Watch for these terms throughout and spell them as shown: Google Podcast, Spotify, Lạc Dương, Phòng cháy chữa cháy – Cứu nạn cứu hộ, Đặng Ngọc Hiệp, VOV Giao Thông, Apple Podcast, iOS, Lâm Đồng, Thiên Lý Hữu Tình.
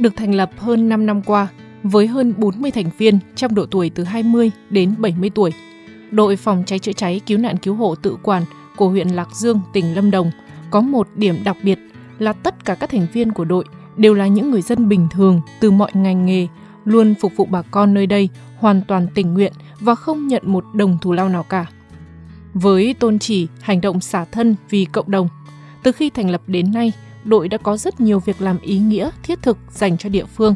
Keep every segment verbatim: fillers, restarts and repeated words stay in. Được thành lập hơn năm năm qua, với hơn bốn mươi thành viên trong độ tuổi từ hai mươi đến bảy mươi tuổi, đội phòng cháy chữa cháy cứu nạn cứu hộ tự quản của huyện Lạc Dương, tỉnh Lâm Đồng có một điểm đặc biệt là tất cả các thành viên của đội đều là những người dân bình thường từ mọi ngành nghề, luôn phục vụ bà con nơi đây hoàn toàn tình nguyện và không nhận một đồng thù lao nào cả. Với tôn chỉ hành động xả thân vì cộng đồng, từ khi thành lập đến nay, đội đã có rất nhiều việc làm ý nghĩa, thiết thực dành cho địa phương.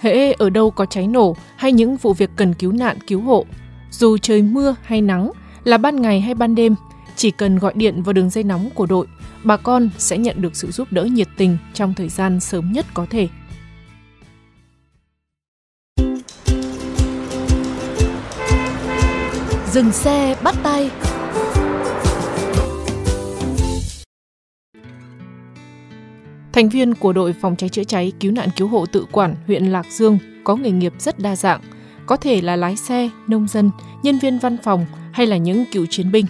Hễ ở đâu có cháy nổ hay những vụ việc cần cứu nạn, cứu hộ, dù trời mưa hay nắng, là ban ngày hay ban đêm, chỉ cần gọi điện vào đường dây nóng của đội, bà con sẽ nhận được sự giúp đỡ nhiệt tình trong thời gian sớm nhất có thể. Dừng xe bắt tay. Thành viên của đội phòng cháy chữa cháy cứu nạn cứu hộ tự quản huyện Lạc Dương có nghề nghiệp rất đa dạng, có thể là lái xe, nông dân, nhân viên văn phòng hay là những cựu chiến binh.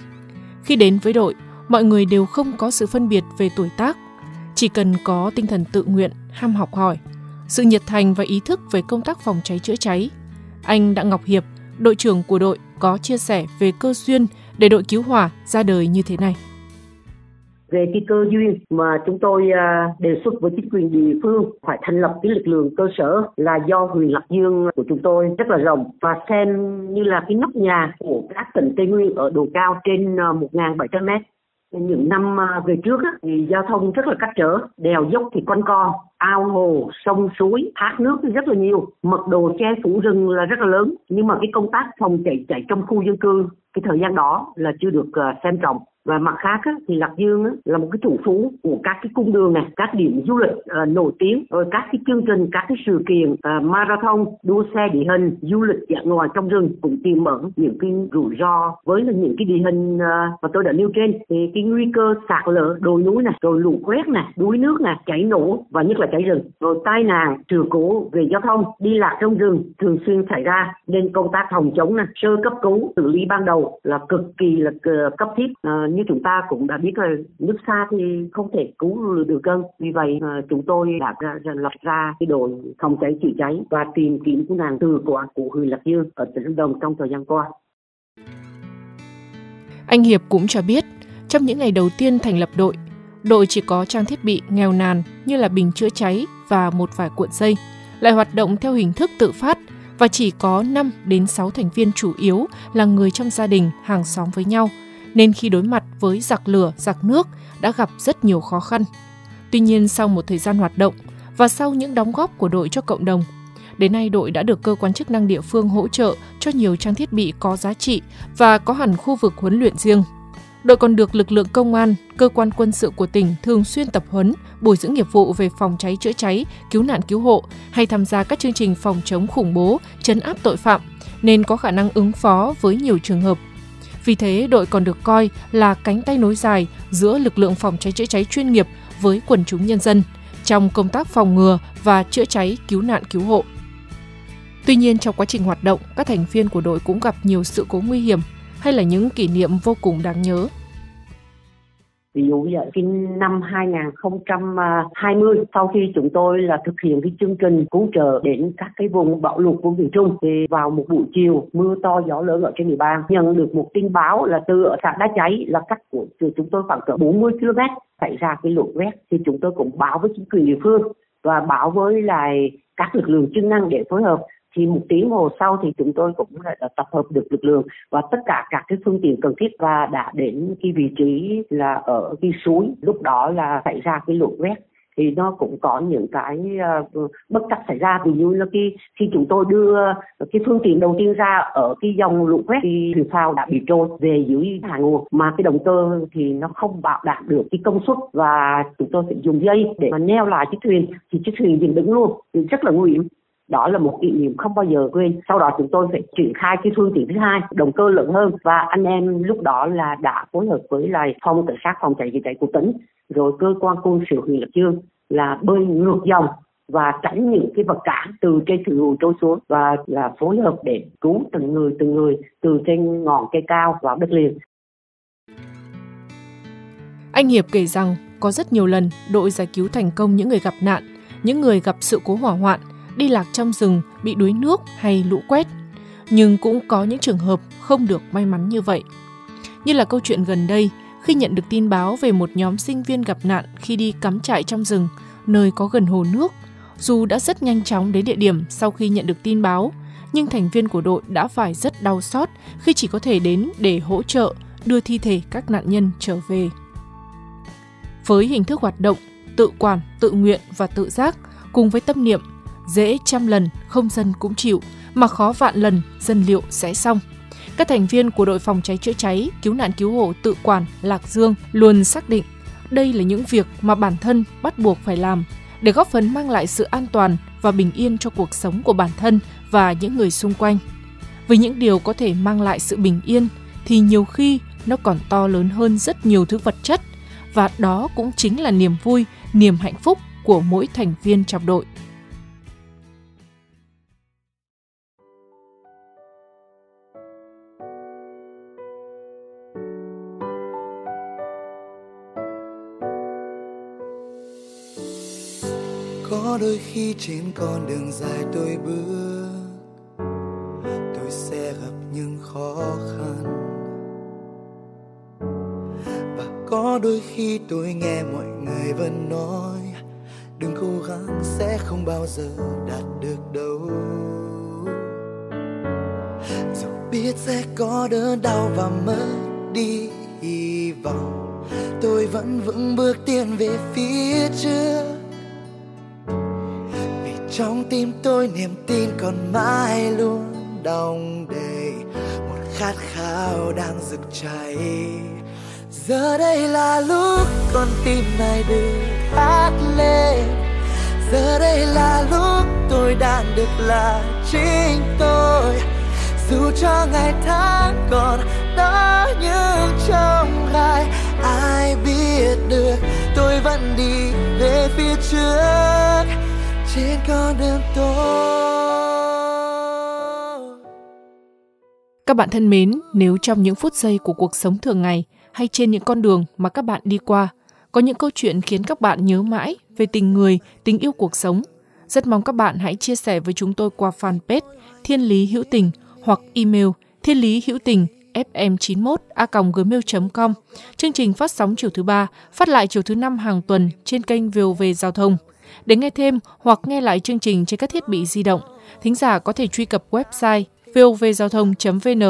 Khi đến với đội, mọi người đều không có sự phân biệt về tuổi tác, chỉ cần có tinh thần tự nguyện, ham học hỏi, sự nhiệt thành và ý thức về công tác phòng cháy chữa cháy. Anh Đặng Ngọc Hiệp, đội trưởng của đội có chia sẻ về cơ duyên để đội cứu hỏa ra đời như thế này. Về cái cơ duyên mà chúng tôi đề xuất với chính quyền địa phương phải thành lập cái lực lượng cơ sở là do huyện Lạc Dương của chúng tôi rất là rộng và xem như là cái nóc nhà của các tỉnh Tây Nguyên ở độ cao trên một nghìn bảy trăm mét. Những năm về trước thì giao thông rất là cách trở, đèo dốc thì quanh co, ao hồ, sông suối, thác nước rất là nhiều, mật độ che phủ rừng là rất là lớn. Nhưng mà cái công tác phòng cháy cháy trong khu dân cư cái thời gian đó là chưa được xem trọng. Và mặt khác á, thì Lạc Dương á, là một cái thủ phủ của các cái cung đường này, các điểm du lịch à, nổi tiếng, rồi các cái chương trình, các cái sự kiện à, marathon, đua xe địa hình, du lịch dã ngoại trong rừng cũng tiềm ẩn những cái rủi ro với những cái địa hình à, mà tôi đã nêu trên, thì cái nguy cơ sạt lở đồi núi này, rồi lũ quét này, đuối nước này, cháy nổ và nhất là cháy rừng, rồi tai nạn, sự cố về giao thông, đi lạc trong rừng thường xuyên xảy ra, nên công tác phòng chống này, sơ cấp cứu, xử lý ban đầu là cực kỳ là cấp thiết. À, như chúng ta cũng đã biết là nước xa thì không thể cứu được dân, vì vậy chúng tôi đã lập ra cái đội phòng cháy chữa cháy và tìm kiếm cứu nạn tự quản của huyện Lạc Dương ở tỉnh Lâm Đồng trong thời gian qua. Anh Hiệp cũng cho biết, trong những ngày đầu tiên thành lập đội, đội chỉ có trang thiết bị nghèo nàn như là bình chữa cháy và một vài cuộn dây, lại hoạt động theo hình thức tự phát và chỉ có năm đến sáu thành viên chủ yếu là người trong gia đình, hàng xóm với nhau, nên khi đối mặt với giặc lửa, giặc nước đã gặp rất nhiều khó khăn. Tuy nhiên, sau một thời gian hoạt động và sau những đóng góp của đội cho cộng đồng, đến nay đội đã được cơ quan chức năng địa phương hỗ trợ cho nhiều trang thiết bị có giá trị và có hẳn khu vực huấn luyện riêng. Đội còn được lực lượng công an, cơ quan quân sự của tỉnh thường xuyên tập huấn, bồi dưỡng nghiệp vụ về phòng cháy chữa cháy, cứu nạn cứu hộ hay tham gia các chương trình phòng chống khủng bố, trấn áp tội phạm, nên có khả năng ứng phó với nhiều trường hợp. Vì thế, đội còn được coi là cánh tay nối dài giữa lực lượng phòng cháy chữa cháy chuyên nghiệp với quần chúng nhân dân trong công tác phòng ngừa và chữa cháy cứu nạn cứu hộ. Tuy nhiên, trong quá trình hoạt động, các thành viên của đội cũng gặp nhiều sự cố nguy hiểm hay là những kỷ niệm vô cùng đáng nhớ. Ví dụ như cái năm hai nghìn không trăm hai mươi, sau khi chúng tôi là thực hiện cái chương trình cứu trợ đến các cái vùng bão lụt của miền Trung, thì vào một buổi chiều mưa to gió lớn ở trên địa bàn, nhận được một tin báo là từ ở xã Đá Cháy là cách của chúng tôi khoảng cỡ bốn mươi ki lô mét xảy ra cái lũ quét, thì chúng tôi cũng báo với chính quyền địa phương và báo với lại các lực lượng chức năng để phối hợp. Thì một tiếng hồ sau thì chúng tôi cũng đã tập hợp được lực lượng và tất cả các cái phương tiện cần thiết và đã đến cái vị trí là ở cái suối, lúc đó là xảy ra cái lũ quét. thì nó cũng có những cái uh, bất cập xảy ra. Ví dụ là khi, khi chúng tôi đưa cái phương tiện đầu tiên ra ở cái dòng lũ quét thì thủy phao đã bị trôi về dưới hạ nguồn, mà cái động cơ thì nó không bảo đảm được cái công suất, và chúng tôi phải dùng dây để mà neo lại chiếc thuyền, thì chiếc thuyền dừng đứng luôn, thì rất là nguy hiểm. Đó là một kỷ niệm không bao giờ quên. Sau đó chúng tôi phải triển khai cái phương tiện thứ hai, động cơ lớn hơn, và anh em lúc đó là đã phối hợp với lại phòng cảnh sát phòng cháy chữa cháy của tỉnh, rồi cơ quan quân sự huyện Lạc Dương là bơi ngược dòng và tránh những cái vật cản từ trên thủy hồ trôi xuống, và là phối hợp để cứu từng người từng người từ trên ngọn cây cao vào đất liền. Anh Hiệp kể rằng có rất nhiều lần đội giải cứu thành công những người gặp nạn, những người gặp sự cố hỏa hoạn, đi lạc trong rừng, bị đuối nước hay lũ quét. Nhưng cũng có những trường hợp không được may mắn như vậy. Như là câu chuyện gần đây, khi nhận được tin báo về một nhóm sinh viên gặp nạn khi đi cắm trại trong rừng, nơi có gần hồ nước. Dù đã rất nhanh chóng đến địa điểm sau khi nhận được tin báo, nhưng thành viên của đội đã phải rất đau xót khi chỉ có thể đến để hỗ trợ đưa thi thể các nạn nhân trở về. Với hình thức hoạt động tự quản, tự nguyện và tự giác, cùng với tâm niệm dễ trăm lần không dân cũng chịu, mà khó vạn lần dân liệu sẽ xong, các thành viên của đội phòng cháy chữa cháy, cứu nạn cứu hộ tự quản Lạc Dương luôn xác định đây là những việc mà bản thân bắt buộc phải làm để góp phần mang lại sự an toàn và bình yên cho cuộc sống của bản thân và những người xung quanh. Với những điều có thể mang lại sự bình yên thì nhiều khi nó còn to lớn hơn rất nhiều thứ vật chất, và đó cũng chính là niềm vui, niềm hạnh phúc của mỗi thành viên trong đội. Có đôi khi trên con đường dài tôi bước, tôi sẽ gặp những khó khăn, và có đôi khi tôi nghe mọi người vẫn nói đừng cố gắng sẽ không bao giờ đạt được đâu. Dù biết sẽ có đớn đau và mất đi hy vọng, tôi vẫn vững bước tiến về phía trước. Trong tim tôi niềm tin còn mãi luôn đong đầy, một khát khao đang rực cháy. Giờ đây là lúc con tim này được hát lên, giờ đây là lúc tôi đang được là chính tôi. Dù cho ngày tháng còn đó những trong gai, ai biết được tôi vẫn đi về phía trước. Trên con đường tôi. Các bạn thân mến, nếu trong những phút giây của cuộc sống thường ngày hay trên những con đường mà các bạn đi qua, có những câu chuyện khiến các bạn nhớ mãi về tình người, tình yêu cuộc sống, rất mong các bạn hãy chia sẻ với chúng tôi qua fanpage Thiên Lý Hữu Tình hoặc email thiên lý hữu tình ép em chín mốt a còng gmail chấm com. Chương trình phát sóng chiều thứ ba, phát lại chiều thứ năm hàng tuần trên kênh vê o vê Giao thông. Để nghe thêm hoặc nghe lại chương trình trên các thiết bị di động, thính giả có thể truy cập website vê o vê giao thông chấm vê en,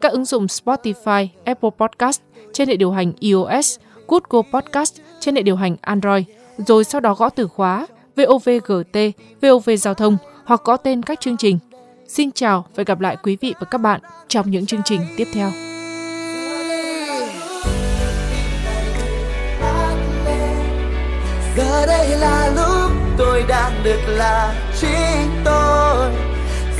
các ứng dụng Spotify, Apple Podcast trên hệ điều hành iOS, Google Podcast trên hệ điều hành Android, rồi sau đó gõ từ khóa vê o vê giê tê, vê o vê Giao thông hoặc gõ tên các chương trình. Xin chào và gặp lại quý vị và các bạn trong những chương trình tiếp theo. Giờ đây là lúc tôi đang được là chính tôi.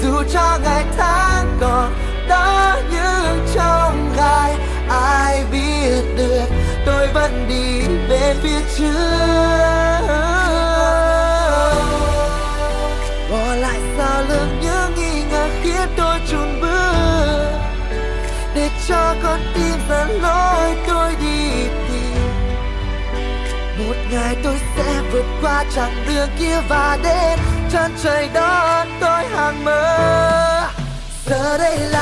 Dù cho ngày tháng còn đó những trong gai, ai biết được tôi vẫn đi về phía trước. Bỏ lại sau lưng những nghi ngờ khiến tôi chùn bước, để cho con tim dẫn lối tôi đi tìm. Một ngày tôi sẽ vượt qua chặng đường kia và đến chân trời đó tôi hàng mơ. Giờ đây là